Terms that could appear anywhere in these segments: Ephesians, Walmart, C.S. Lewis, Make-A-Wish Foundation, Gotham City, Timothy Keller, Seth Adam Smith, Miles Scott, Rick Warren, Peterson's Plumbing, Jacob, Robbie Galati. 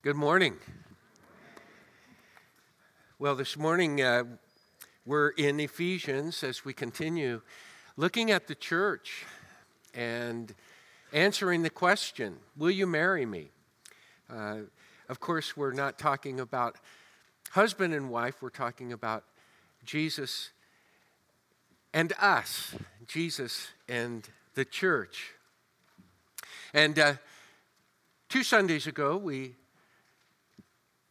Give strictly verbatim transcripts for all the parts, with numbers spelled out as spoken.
Good morning. Well, this morning uh, we're in Ephesians as we continue looking at the church and answering the question, will you marry me? Uh, of course, we're not talking about husband and wife. We're talking about Jesus and us, Jesus and the church. And uh, two Sundays ago, we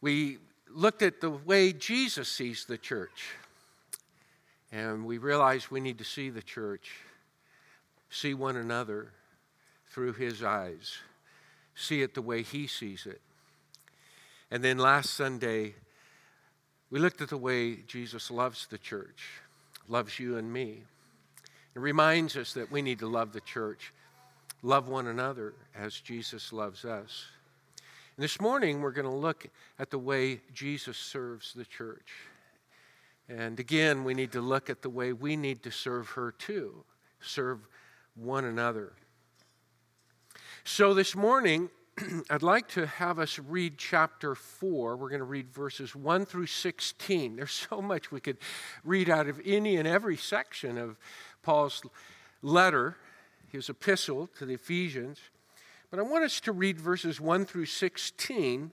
We looked at the way Jesus sees the church, and we realized we need to see the church, see one another through his eyes, see it the way he sees it. And then last Sunday, we looked at the way Jesus loves the church, loves you and me. It reminds us that we need to love the church, love one another as Jesus loves us. This morning, we're going to look at the way Jesus serves the church. And again, we need to look at the way we need to serve her too, serve one another. So this morning, I'd like to have us read chapter four. We're going to read verses one through sixteen. There's so much we could read out of any and every section of Paul's letter, his epistle to the Ephesians. But I want us to read verses one through sixteen.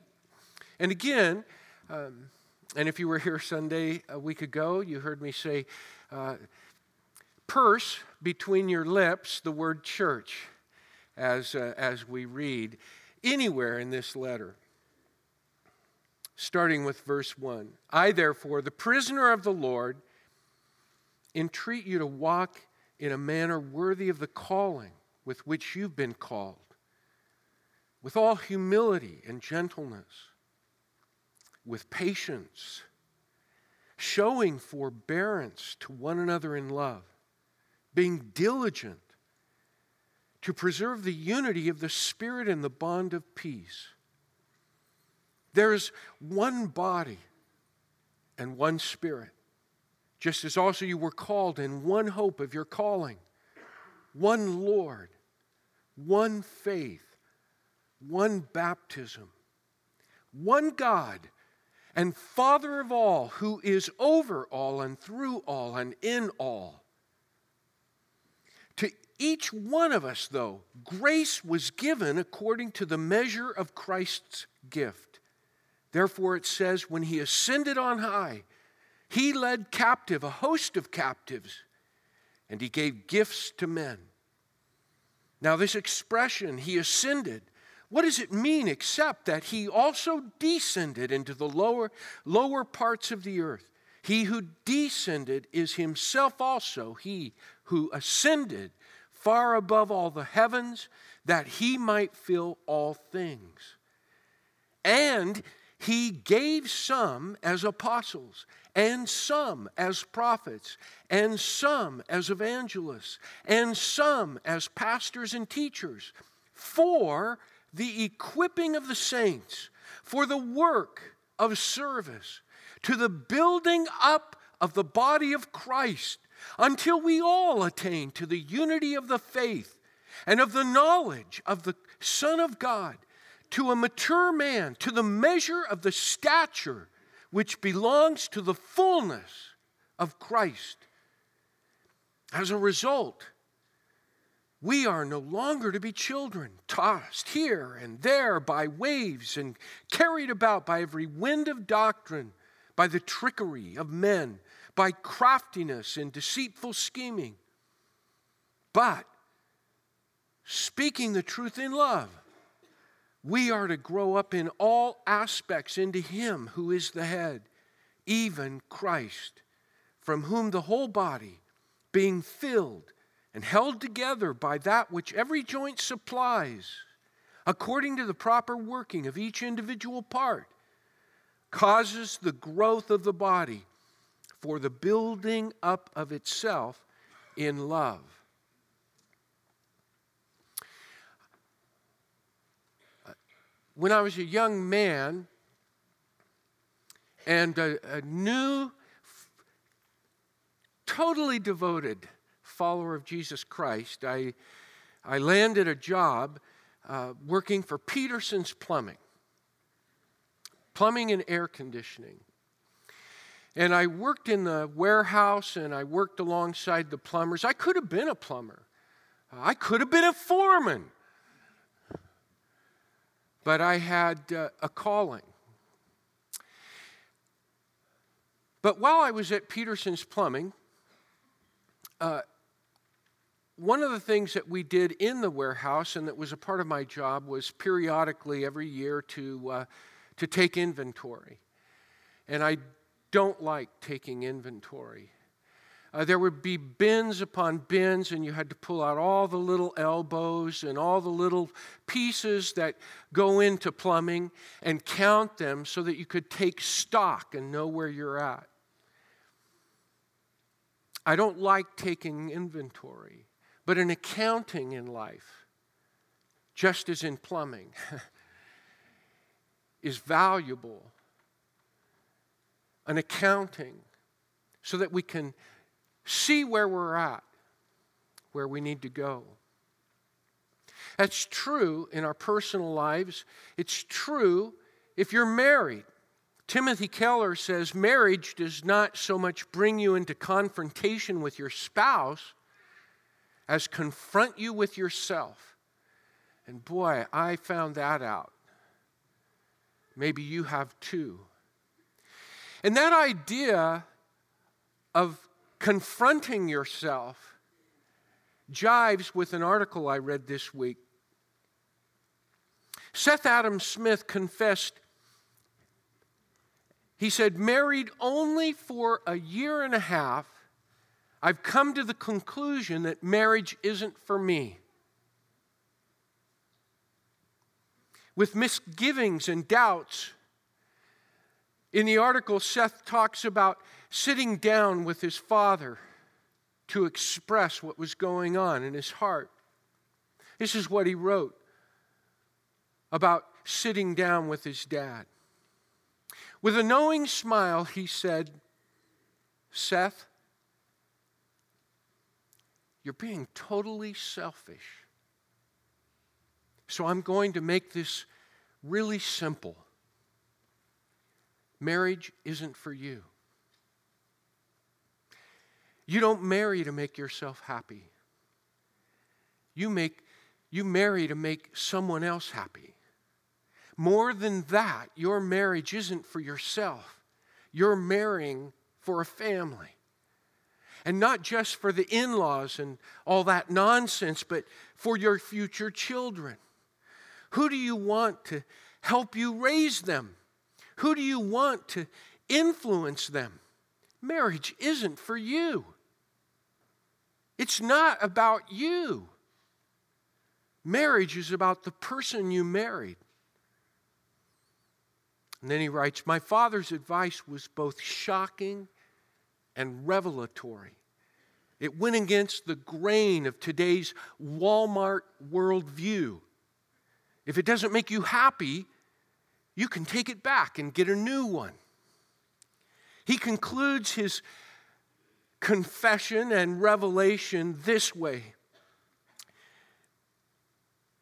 And again, um, and if you were here Sunday a week ago, you heard me say, uh, purse between your lips the word church as, uh, as we read anywhere in this letter. Starting with verse one. I, therefore, the prisoner of the Lord, entreat you to walk in a manner worthy of the calling with which you've been called, with all humility and gentleness, with patience, showing forbearance to one another in love, being diligent to preserve the unity of the Spirit in the bond of peace. There is one body and one Spirit, just as also you were called in one hope of your calling, one Lord, one faith, one baptism, one God, and Father of all, who is over all and through all and in all. To each one of us, though, grace was given according to the measure of Christ's gift. Therefore, it says, when he ascended on high, he led captive a host of captives, and he gave gifts to men. Now, this expression, he ascended, what does it mean except that he also descended into the lower, lower parts of the earth? He who descended is himself also he who ascended far above all the heavens, that he might fill all things. And he gave some as apostles, and some as prophets, and some as evangelists, and some as pastors and teachers, for the equipping of the saints, for the work of service, to the building up of the body of Christ, until we all attain to the unity of the faith and of the knowledge of the Son of God, to a mature man, to the measure of the stature which belongs to the fullness of Christ. As a result, we are no longer to be children, tossed here and there by waves and carried about by every wind of doctrine, by the trickery of men, by craftiness and deceitful scheming. But, speaking the truth in love, we are to grow up in all aspects into him who is the head, even Christ, from whom the whole body, being filled and held together by that which every joint supplies, according to the proper working of each individual part, causes the growth of the body for the building up of itself in love. When I was a young man and a, a new, totally devoted follower of Jesus Christ, I I landed a job uh, working for Peterson's Plumbing. plumbing and air conditioning. And I worked in the warehouse, and I worked alongside the plumbers. I could have been a plumber. I could have been a foreman. But I had uh, a calling. But while I was at Peterson's Plumbing, uh, one of the things that we did in the warehouse and that was a part of my job was periodically every year to uh, to take inventory. And I don't like taking inventory. Uh, there would be bins upon bins, and you had to pull out all the little elbows and all the little pieces that go into plumbing and count them so that you could take stock and know where you're at. I don't like taking inventory, but in accounting in life, just as in plumbing, is valuable. An accounting so that we can see where we're at, where we need to go. That's true in our personal lives. It's true if you're married. Timothy Keller says marriage does not so much bring you into confrontation with your spouse as confront you with yourself. And boy, I found that out. Maybe you have too. And that idea of confronting yourself jives with an article I read this week. Seth Adam Smith confessed, he said, married only for a year and a half, I've come to the conclusion that marriage isn't for me. With misgivings and doubts, in the article, Seth talks about sitting down with his father to express what was going on in his heart. This is what he wrote about sitting down with his dad. With a knowing smile, he said, Seth, you're being totally selfish. So I'm going to make this really simple. Marriage isn't for you. You don't marry to make yourself happy. You make, you marry to make someone else happy. More than that, your marriage isn't for yourself. You're marrying for a family. And not just for the in-laws and all that nonsense, but for your future children. Who do you want to help you raise them? Who do you want to influence them? Marriage isn't for you. It's not about you. Marriage is about the person you married. And then he writes, my father's advice was both shocking and revelatory. It went against the grain of today's Walmart worldview. If it doesn't make you happy, you can take it back and get a new one. He concludes his confession and revelation this way.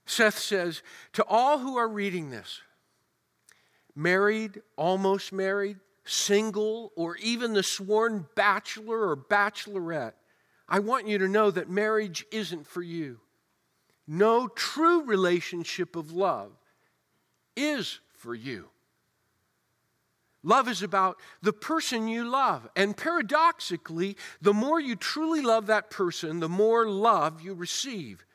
Seth says, to all who are reading this, married, almost married, single, or even the sworn bachelor or bachelorette, I want you to know that marriage isn't for you. No true relationship of love is for you. Love is about the person you love. And paradoxically, the more you truly love that person, the more love you receive.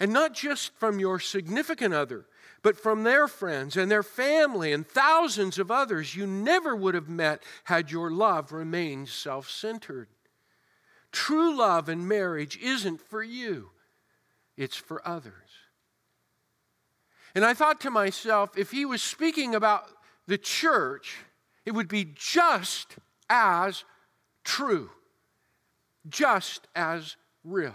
And not just from your significant other, but from their friends and their family and thousands of others you never would have met had your love remained self-centered. True love in marriage isn't for you. It's for others. And I thought to myself, if he was speaking about the church, it would be just as true, just as real.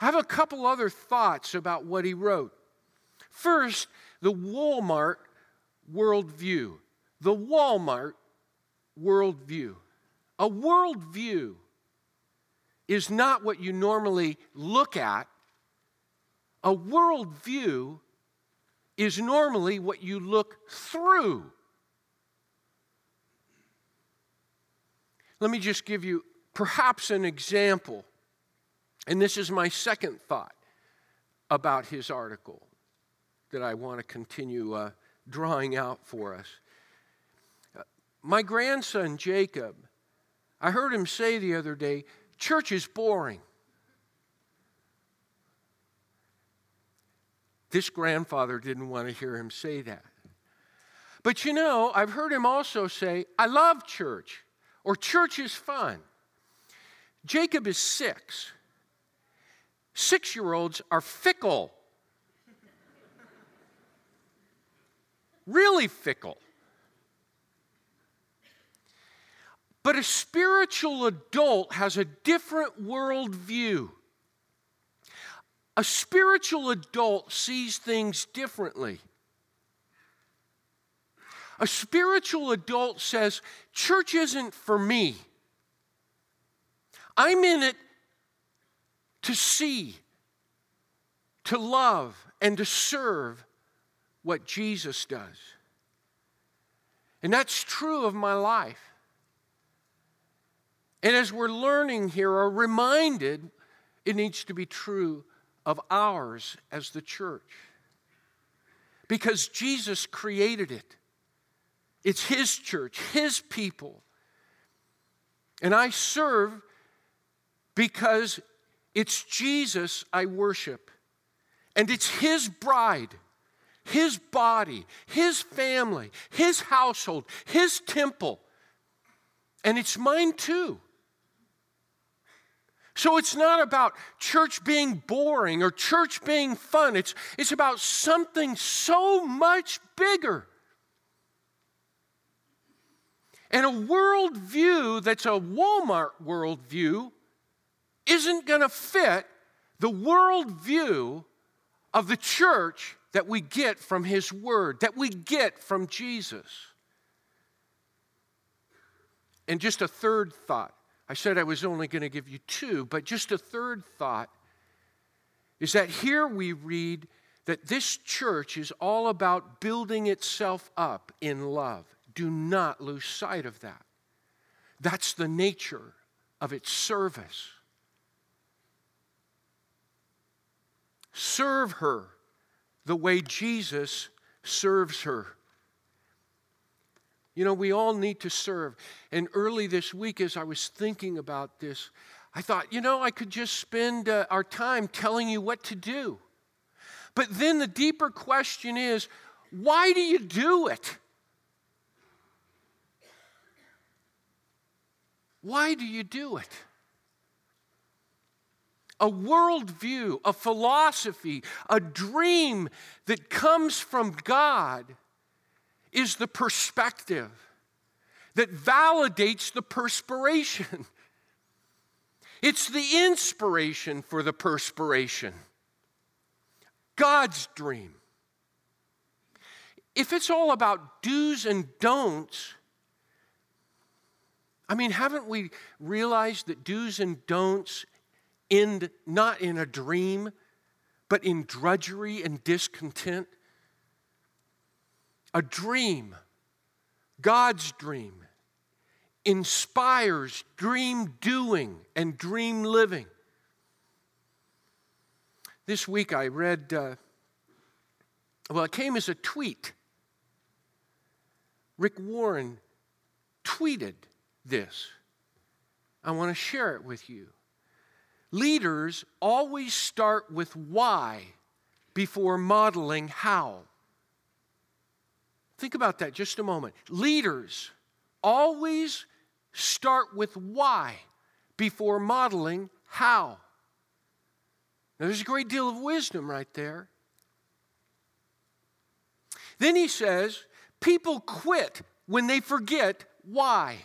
I have a couple other thoughts about what he wrote. First, the Walmart worldview. The Walmart worldview. A worldview is not what you normally look at. A worldview is normally what you look through. Let me just give you perhaps an example. And this is my second thought about his article that I want to continue uh, drawing out for us. My grandson, Jacob, I heard him say the other day, church is boring. This grandfather didn't want to hear him say that. But you know, I've heard him also say, I love church, or church is fun. Jacob is six. Six-year-olds are fickle. Really fickle. But a spiritual adult has a different worldview. A spiritual adult sees things differently. A spiritual adult says, church isn't for me. I'm in it to see, to love, and to serve what Jesus does. And that's true of my life. And as we're learning here, are reminded it needs to be true of ours as the church. Because Jesus created it. It's His church, His people. And I serve because it's Jesus I worship. And it's His bride, His body, His family, His household, His temple. And it's mine too. So it's not about church being boring or church being fun. It's, it's about something so much bigger. And a worldview that's a Walmart worldview isn't going to fit the worldview of the church that we get from His Word, that we get from Jesus. And just a third thought. I said I was only going to give you two, but just a third thought is that here we read that this church is all about building itself up in love. Do not lose sight of that. That's the nature of its service. Serve her the way Jesus serves her. You know, we all need to serve. And early this week, as I was thinking about this, I thought, you know, I could just spend uh, our time telling you what to do. But then the deeper question is, why do you do it? Why do you do it? A worldview, a philosophy, a dream that comes from God is the perspective that validates the perspiration. It's the inspiration for the perspiration. God's dream. If it's all about do's and don'ts, I mean, haven't we realized that do's and don'ts end not in a dream, but in drudgery and discontent? A dream, God's dream, inspires dream doing and dream living. This week I read, uh, well, it came as a tweet. Rick Warren tweeted this. I want to share it with you. Leaders always start with why before modeling how. Think about that just a moment. Leaders always start with why before modeling how. Now, there's a great deal of wisdom right there. Then he says, people quit when they forget why.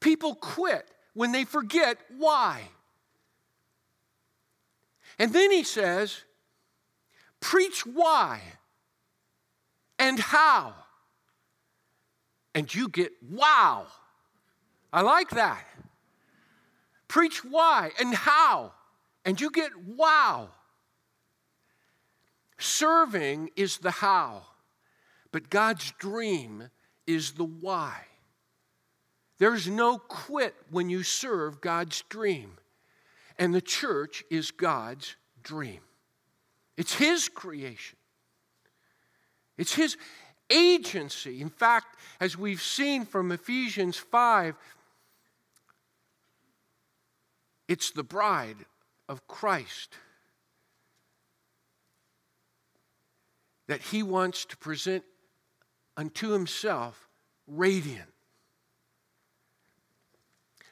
People quit when they forget why. And then he says, preach why. And how? And you get, wow. I like that. Preach why and how. And you get, wow. Serving is the how, but God's dream is the why. There's no quit when you serve God's dream. And the church is God's dream. It's His creation. It's His agency. In fact, as we've seen from Ephesians five, it's the bride of Christ that He wants to present unto Himself radiant.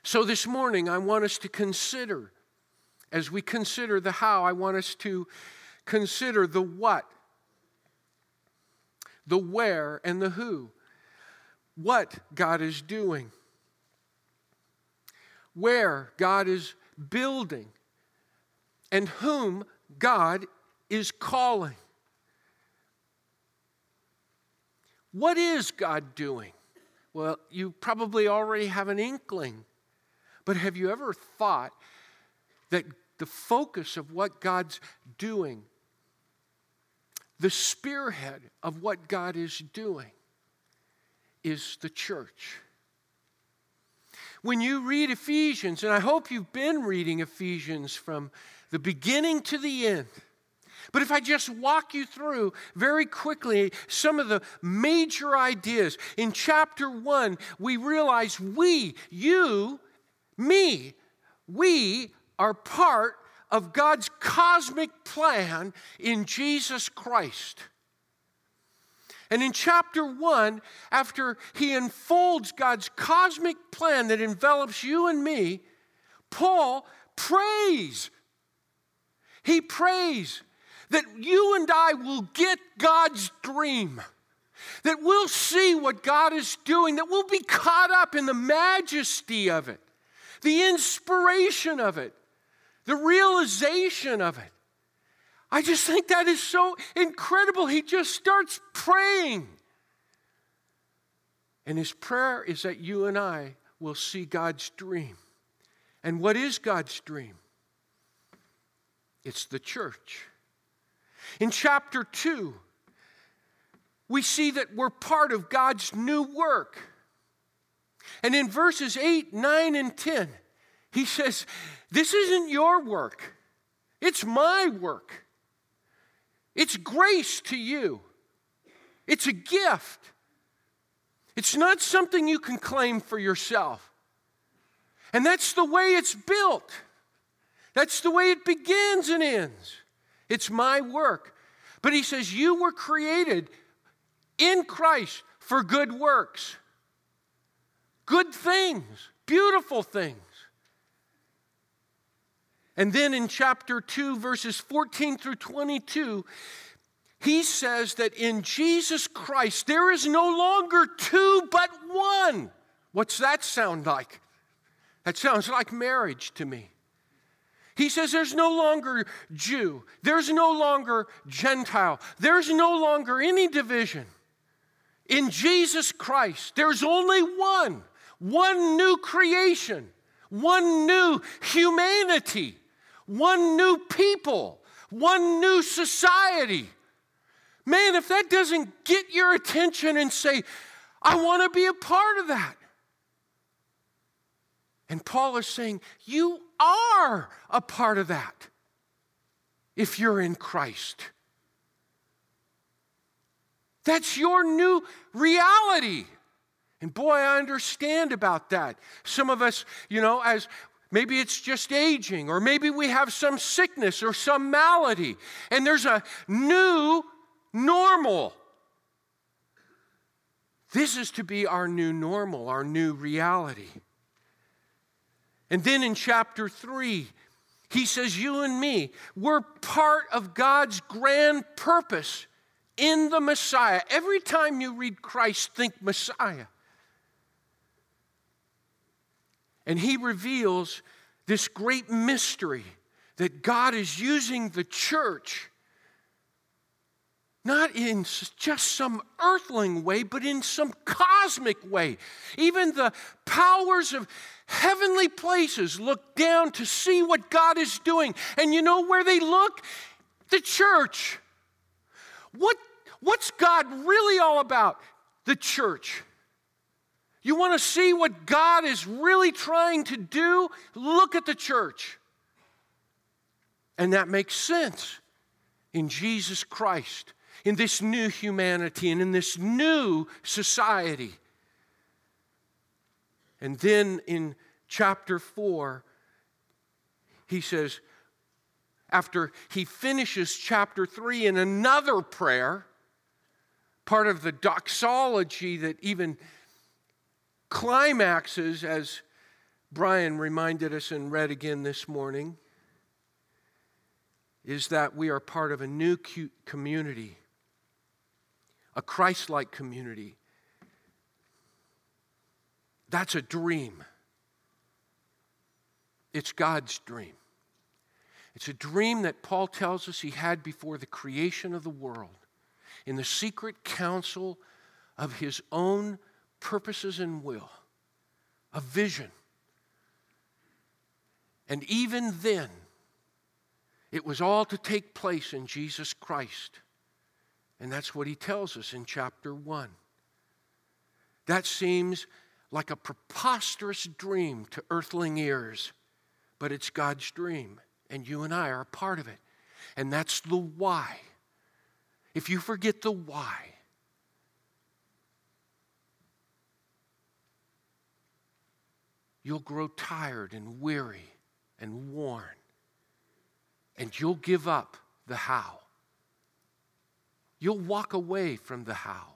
So this morning, I want us to consider, as we consider the how, I want us to consider the what, the where, and the who. What God is doing. Where God is building. And whom God is calling. What is God doing? Well, you probably already have an inkling. But have you ever thought that the focus of what God's doing, the spearhead of what God is doing, is the church? When you read Ephesians, and I hope you've been reading Ephesians from the beginning to the end, but if I just walk you through very quickly some of the major ideas. In chapter one, we realize we, you, me, we are part of God's cosmic plan in Jesus Christ. And in chapter one, after he unfolds God's cosmic plan that envelops you and me, Paul prays. He prays that you and I will get God's dream, that we'll see what God is doing, that we'll be caught up in the majesty of it, the inspiration of it, the realization of it. I just think that is so incredible. He just starts praying. And his prayer is that you and I will see God's dream. And what is God's dream? It's the church. In chapter two, we see that we're part of God's new work. And in verses eight, nine, and ten, he says, this isn't your work. It's my work. It's grace to you. It's a gift. It's not something you can claim for yourself. And that's the way it's built. That's the way it begins and ends. It's my work. But he says, you were created in Christ for good works. Good things, beautiful things. And then in chapter two, verses fourteen through twenty-two, he says that in Jesus Christ, there is no longer two but one. What's that sound like? That sounds like marriage to me. He says there's no longer Jew. There's no longer Gentile. There's no longer any division. In Jesus Christ, there's only one. One new creation. One new humanity. One new people, one new society. Man, if that doesn't get your attention and say, I want to be a part of that. And Paul is saying, you are a part of that if you're in Christ. That's your new reality. And boy, I understand about that. Some of us, you know, as maybe it's just aging, or maybe we have some sickness or some malady, and there's a new normal. This is to be our new normal, our new reality. And then in chapter three, he says, you and me, we're part of God's grand purpose in the Messiah. Every time you read Christ, think Messiah. And he reveals this great mystery that God is using the church, not in just some earthling way, but in some cosmic way. Even the powers of heavenly places look down to see what God is doing. And you know where they look? The church. What, what's God really all about? The church. You want to see what God is really trying to do? Look at the church. And that makes sense in Jesus Christ, in this new humanity, and in this new society. And then in chapter four, he says, after he finishes chapter three in another prayer, part of the doxology that even climaxes, as Brian reminded us and read again this morning, is that we are part of a new community, a Christ-like community. That's a dream. It's God's dream. It's a dream that Paul tells us he had before the creation of the world, in the secret counsel of his own purposes and will, a vision. And even then, it was all to take place in Jesus Christ. And that's what he tells us in chapter one. That seems like a preposterous dream to earthling ears, but it's God's dream. And you and I are a part of it. And that's the why. If you forget the why, you'll grow tired and weary and worn. And you'll give up the how. You'll walk away from the how.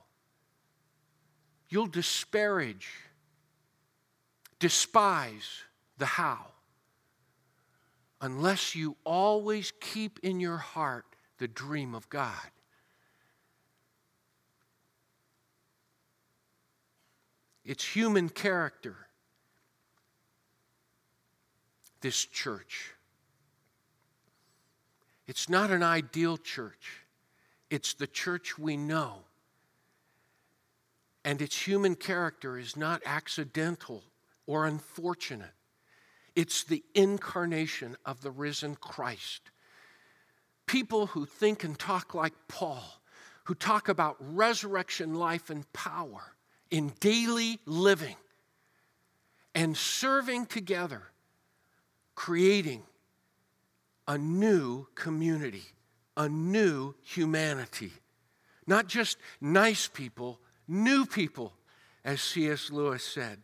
You'll disparage, despise the how. Unless you always keep in your heart the dream of God. It's human character, this church. It's not an ideal church. It's the church we know. And its human character is not accidental or unfortunate. It's the incarnation of the risen Christ. People who think and talk like Paul, who talk about resurrection life and power in daily living and serving together, creating a new community, a new humanity. Not just nice people, new people, as C S Lewis said.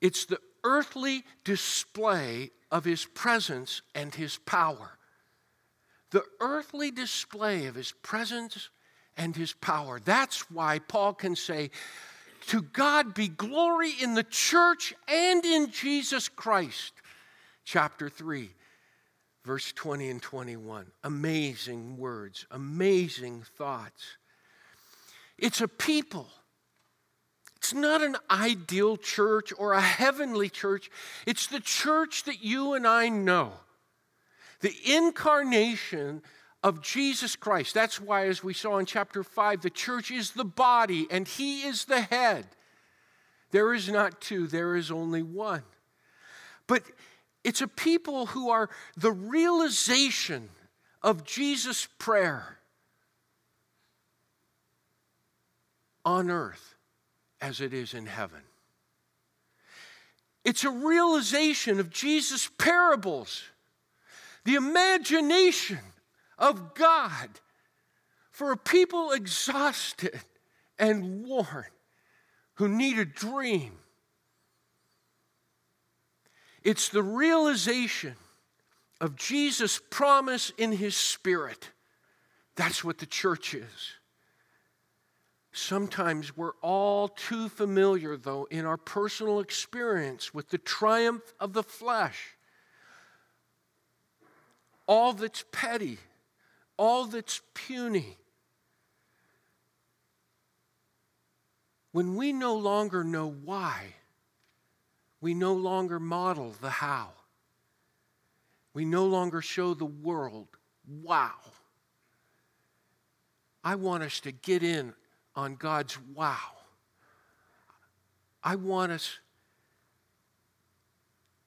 It's the earthly display of his presence and his power. The earthly display of his presence and his power. That's why Paul can say, to God be glory in the church and in Jesus Christ. Chapter three, verse twenty and twenty-one. Amazing words, amazing thoughts. It's a people. It's not an ideal church or a heavenly church. It's the church that you and I know. The incarnation of Jesus Christ. That's why, as we saw in chapter five, the church is the body and he is the head. There is not two, there is only one. But it's a people who are the realization of Jesus' prayer on earth as it is in heaven. It's a realization of Jesus' parables, the imagination of God for a people exhausted and worn who need a dream. It's the realization of Jesus' promise in his Spirit. That's what the church is. Sometimes we're all too familiar, though, in our personal experience with the triumph of the flesh. All that's petty, all that's puny. When we no longer know why, we no longer model the how. We no longer show the world, wow. I want us to get in on God's wow. I want us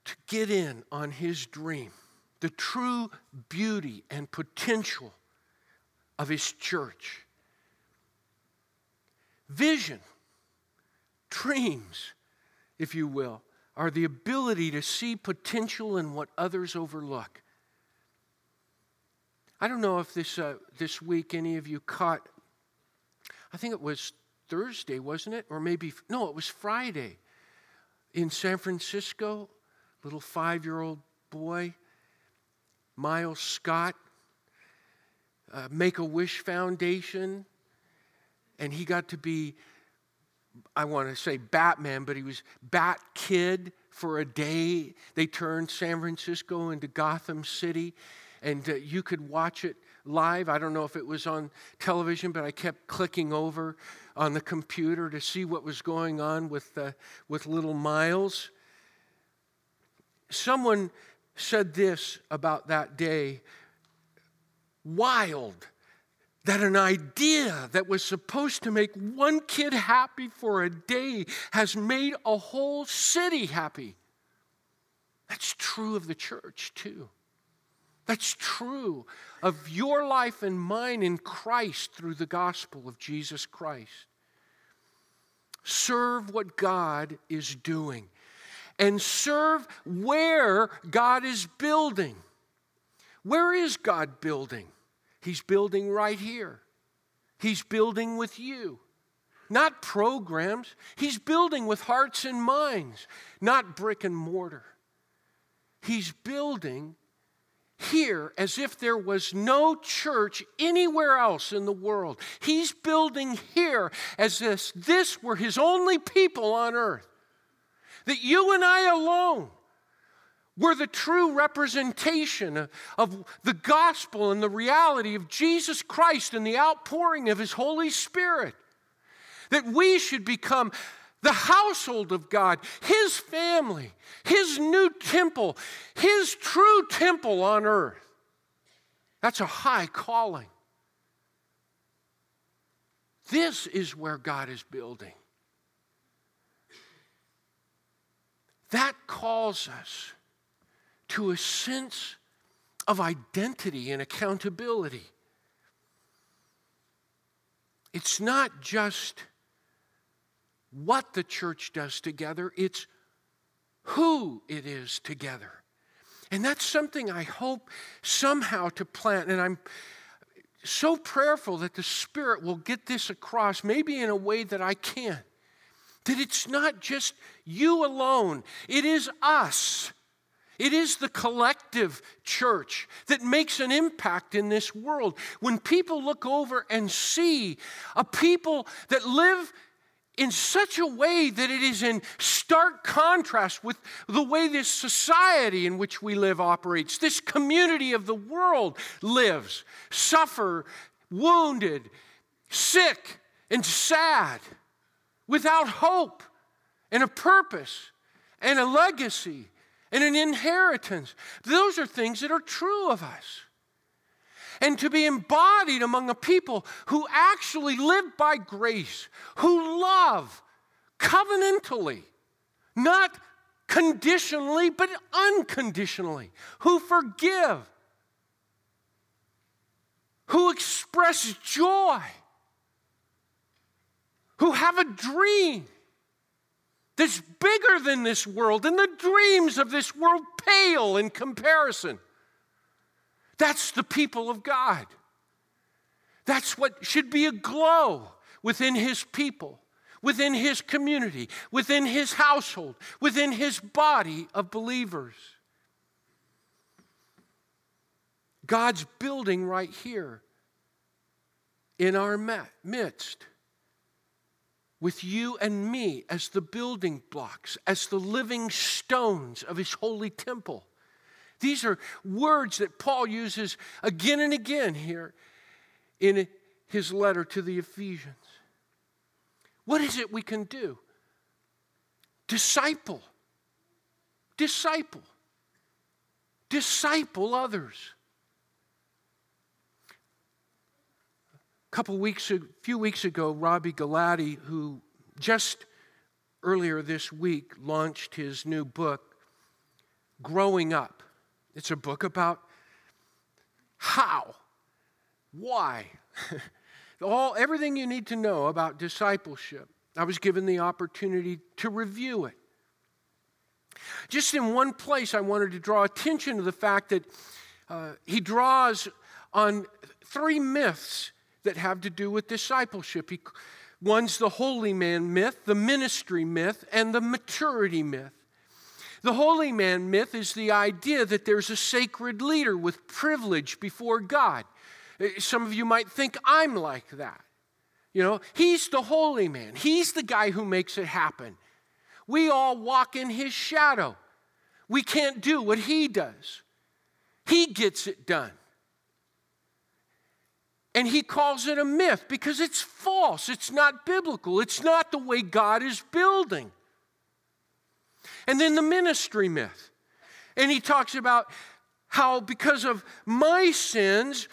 to get in on his dream, the true beauty and potential of his church. Vision, dreams, if you will, are the ability to see potential in what others overlook. I don't know if this uh, this week any of you caught, I think it was Thursday, wasn't it? Or maybe, no, it was Friday. In San Francisco, little five-year-old boy, Miles Scott, uh, Make-A-Wish Foundation, and he got to be, I want to say Batman, but he was Bat Kid for a day. They turned San Francisco into Gotham City, and uh, you could watch it live. I don't know if it was on television, but I kept clicking over on the computer to see what was going on with uh, with little Miles. Someone said this about that day: wild that an idea that was supposed to make one kid happy for a day has made a whole city happy. That's true of the church too. That's true of your life and mine in Christ through the gospel of Jesus Christ. Serve what God is doing, and serve where God is building. Where is God building? He's building right here. He's building with you. Not programs. He's building with hearts and minds, not brick and mortar. He's building here as if there was no church anywhere else in the world. He's building here as if this were his only people on earth. That you and I alone were the true representation of, of the gospel and the reality of Jesus Christ and the outpouring of his Holy Spirit. That we should become the household of God, his family, his new temple, his true temple on earth. That's a high calling. This is where God is building. That calls us to a sense of identity and accountability. It's not just what the church does together, it's who it is together. And that's something I hope somehow to plant, and I'm so prayerful that the Spirit will get this across, maybe in a way that I can. That it's not just you alone, it is us. It is the collective church that makes an impact in this world. When people look over and see a people that live in such a way that it is in stark contrast with the way this society in which we live operates, this community of the world lives, suffer, wounded, sick, and sad, without hope, and a purpose, and a legacy, and an inheritance. Those are things that are true of us. And to be embodied among a people who actually live by grace, who love covenantally, not conditionally, but unconditionally, who forgive, who express joy, who have a dream that's bigger than this world, and the dreams of this world pale in comparison. That's the people of God. That's what should be aglow within his people, within his community, within his household, within his body of believers. God's building right here in our midst, with you and me as the building blocks, as the living stones of his holy temple. These are words that Paul uses again and again here in his letter to the Ephesians. What is it we can do? Disciple. Disciple. Disciple others. A couple weeks, a few weeks ago, Robbie Galati, who just earlier this week launched his new book, Growing Up. It's a book about how, why, All everything you need to know about discipleship. I was given the opportunity to review it. Just in one place, I wanted to draw attention to the fact that uh, he draws on three myths that have to do with discipleship. He, one's the holy man myth, the ministry myth, and the maturity myth. The holy man myth is the idea that there's a sacred leader with privilege before God. Some of you might think I'm like that. You know, he's the holy man. He's the guy who makes it happen. We all walk in his shadow. We can't do what he does. He gets it done. And he calls it a myth because it's false. It's not biblical. It's not the way God is building. And then the ministry myth. And he talks about how because of my sins,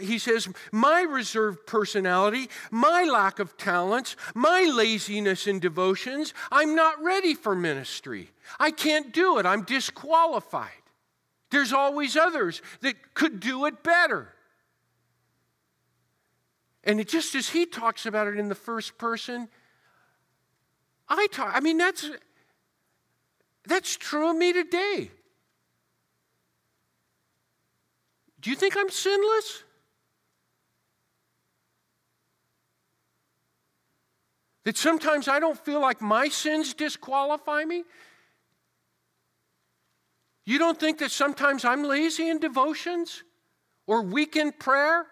he says, my reserved personality, my lack of talents, my laziness and devotions, I'm not ready for ministry. I can't do it. I'm disqualified. There's always others that could do it better. And it just as he talks about it in the first person, I talk, I mean, that's, that's true of me today. Do you think I'm sinless? That sometimes I don't feel like my sins disqualify me? You don't think that sometimes I'm lazy in devotions or weak in prayer?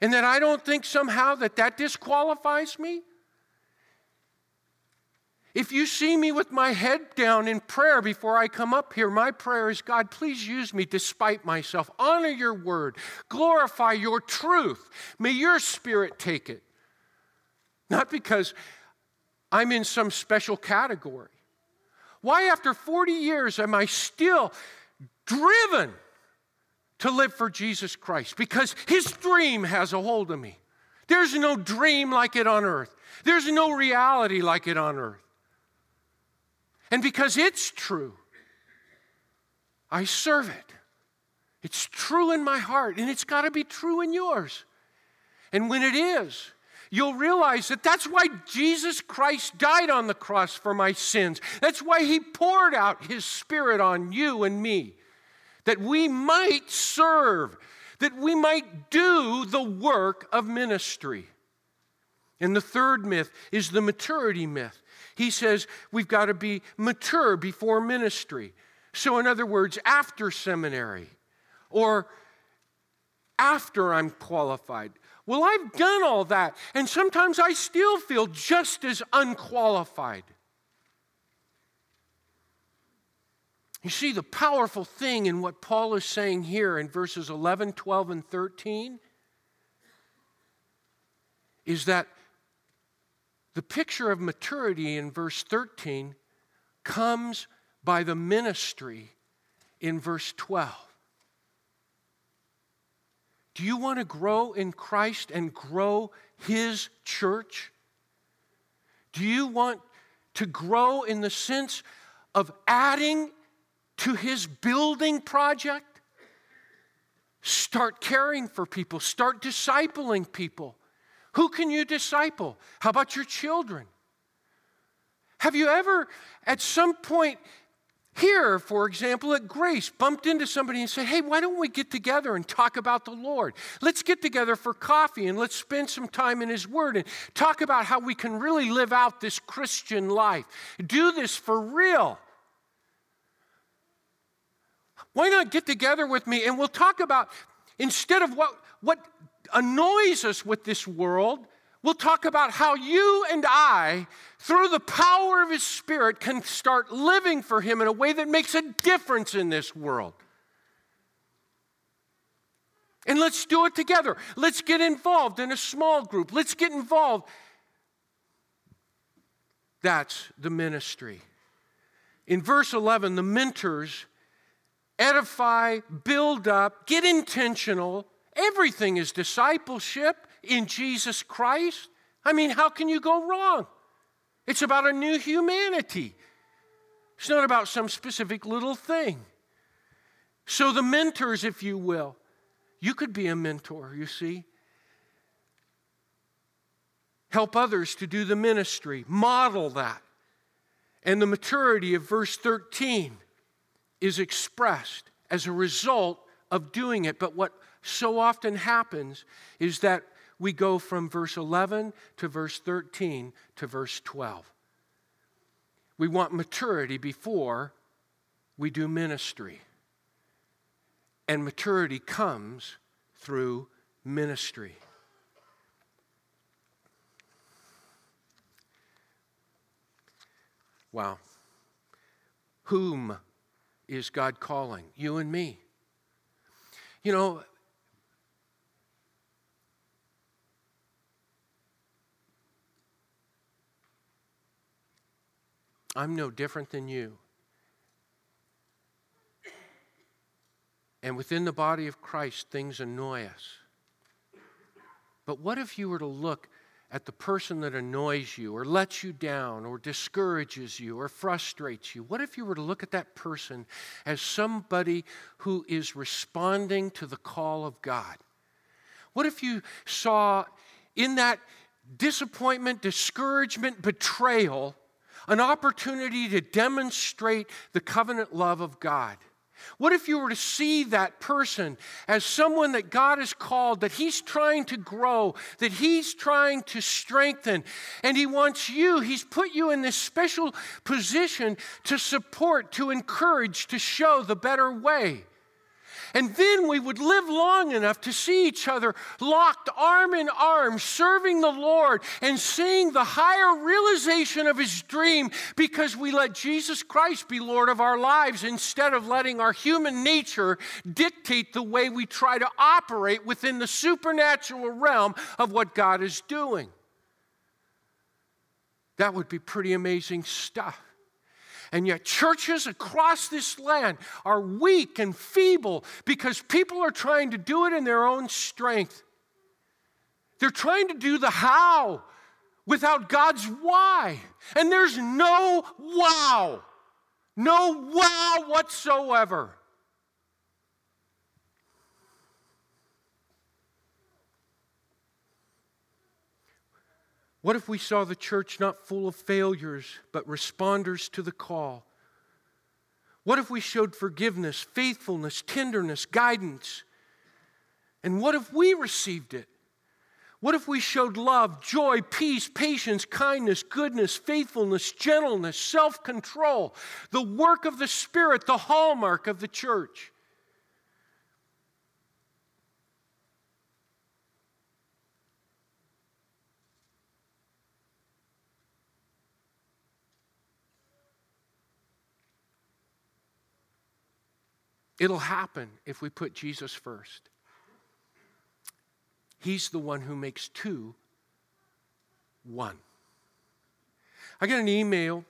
And that I don't think somehow that that disqualifies me? If you see me with my head down in prayer before I come up here, my prayer is, God, please use me despite myself. Honor your word. Glorify your truth. May your spirit take it. Not because I'm in some special category. Why after forty years am I still driven to live for Jesus Christ? Because his dream has a hold of me. There's no dream like it on earth. There's no reality like it on earth. And because it's true, I serve it. It's true in my heart, and it's got to be true in yours. And when it is, you'll realize that that's why Jesus Christ died on the cross for my sins. That's why he poured out his spirit on you and me, that we might serve, that we might do the work of ministry. And the third myth is the maturity myth. He says we've got to be mature before ministry. So in other words, after seminary or after I'm qualified. Well, I've done all that, and sometimes I still feel just as unqualified. You see the powerful thing in what Paul is saying here in verses eleven, twelve, and thirteen is that the picture of maturity in verse thirteen comes by the ministry in verse twelve. Do you want to grow in Christ and grow his church? Do you want to grow in the sense of adding to his building project? Start caring for people. Start discipling people. Who can you disciple? How about your children? Have you ever, at some point here, for example, at Grace, bumped into somebody and said, hey, why don't we get together and talk about the Lord? Let's get together for coffee and let's spend some time in his word and talk about how we can really live out this Christian life. Do this for real. Why not get together with me and we'll talk about, instead of what, what annoys us with this world, we'll talk about how you and I, through the power of his spirit, can start living for him in a way that makes a difference in this world. And let's do it together. Let's get involved in a small group. Let's get involved. That's the ministry. In verse eleven, the mentors edify, build up, get intentional. Everything is discipleship in Jesus Christ. I mean, how can you go wrong? It's about a new humanity. It's not about some specific little thing. So the mentors, if you will, you could be a mentor, you see. Help others to do the ministry. Model that. And the maturity of verse thirteen is expressed as a result of doing it. But what so often happens is that we go from verse eleven to verse thirteen to verse twelve. We want maturity before we do ministry. And maturity comes through ministry. Wow. Whom is God calling? You and me. You know, I'm no different than you. And within the body of Christ, things annoy us. But what if you were to look at the person that annoys you or lets you down or discourages you or frustrates you? What if you were to look at that person as somebody who is responding to the call of God? What if you saw in that disappointment, discouragement, betrayal, an opportunity to demonstrate the covenant love of God? What if you were to see that person as someone that God has called, that he's trying to grow, that he's trying to strengthen, and he wants you, he's put you in this special position to support, to encourage, to show the better way. And then we would live long enough to see each other locked arm in arm, serving the Lord and seeing the higher realization of his dream because we let Jesus Christ be Lord of our lives instead of letting our human nature dictate the way we try to operate within the supernatural realm of what God is doing. That would be pretty amazing stuff. And yet churches across this land are weak and feeble because people are trying to do it in their own strength. They're trying to do the how without God's why. And there's no wow. No wow whatsoever. What if we saw the church not full of failures, but responders to the call? What if we showed forgiveness, faithfulness, tenderness, guidance? And what if we received it? What if we showed love, joy, peace, patience, kindness, goodness, faithfulness, gentleness, self-control, the work of the Spirit, the hallmark of the church? It'll happen if we put Jesus first. He's the one who makes two one. I got an email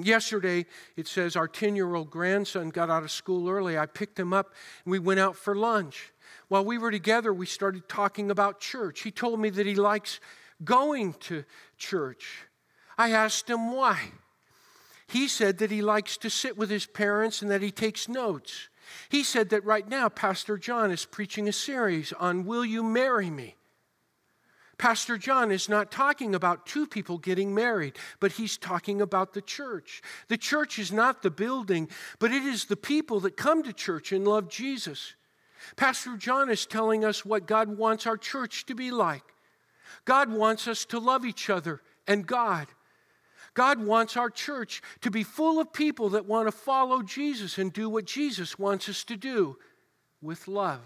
yesterday. It says, our ten-year-old grandson got out of school early. I picked him up, and we went out for lunch. While we were together, we started talking about church. He told me that he likes going to church. I asked him why. He said that he likes to sit with his parents and that he takes notes. He said that right now, Pastor John is preaching a series on Will You Marry Me? Pastor John is not talking about two people getting married, but he's talking about the church. The church is not the building, but it is the people that come to church and love Jesus. Pastor John is telling us what God wants our church to be like. God wants us to love each other and God. God wants our church to be full of people that want to follow Jesus and do what Jesus wants us to do with love.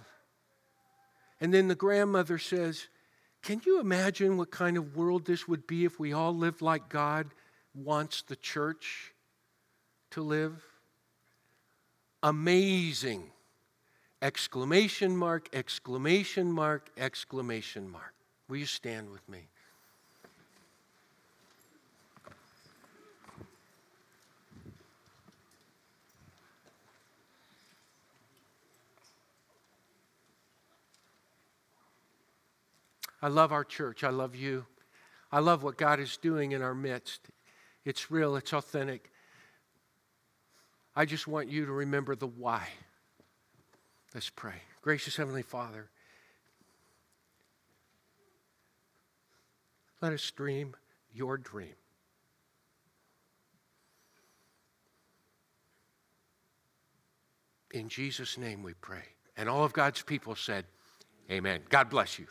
And then the grandmother says, can you imagine what kind of world this would be if we all lived like God wants the church to live? Amazing! Exclamation mark, exclamation mark, exclamation mark. Will you stand with me? I love our church. I love you. I love what God is doing in our midst. It's real. It's authentic. I just want you to remember the why. Let's pray. Gracious Heavenly Father, Let us dream your dream. In Jesus' name we pray. And all of God's people said, amen. God bless you.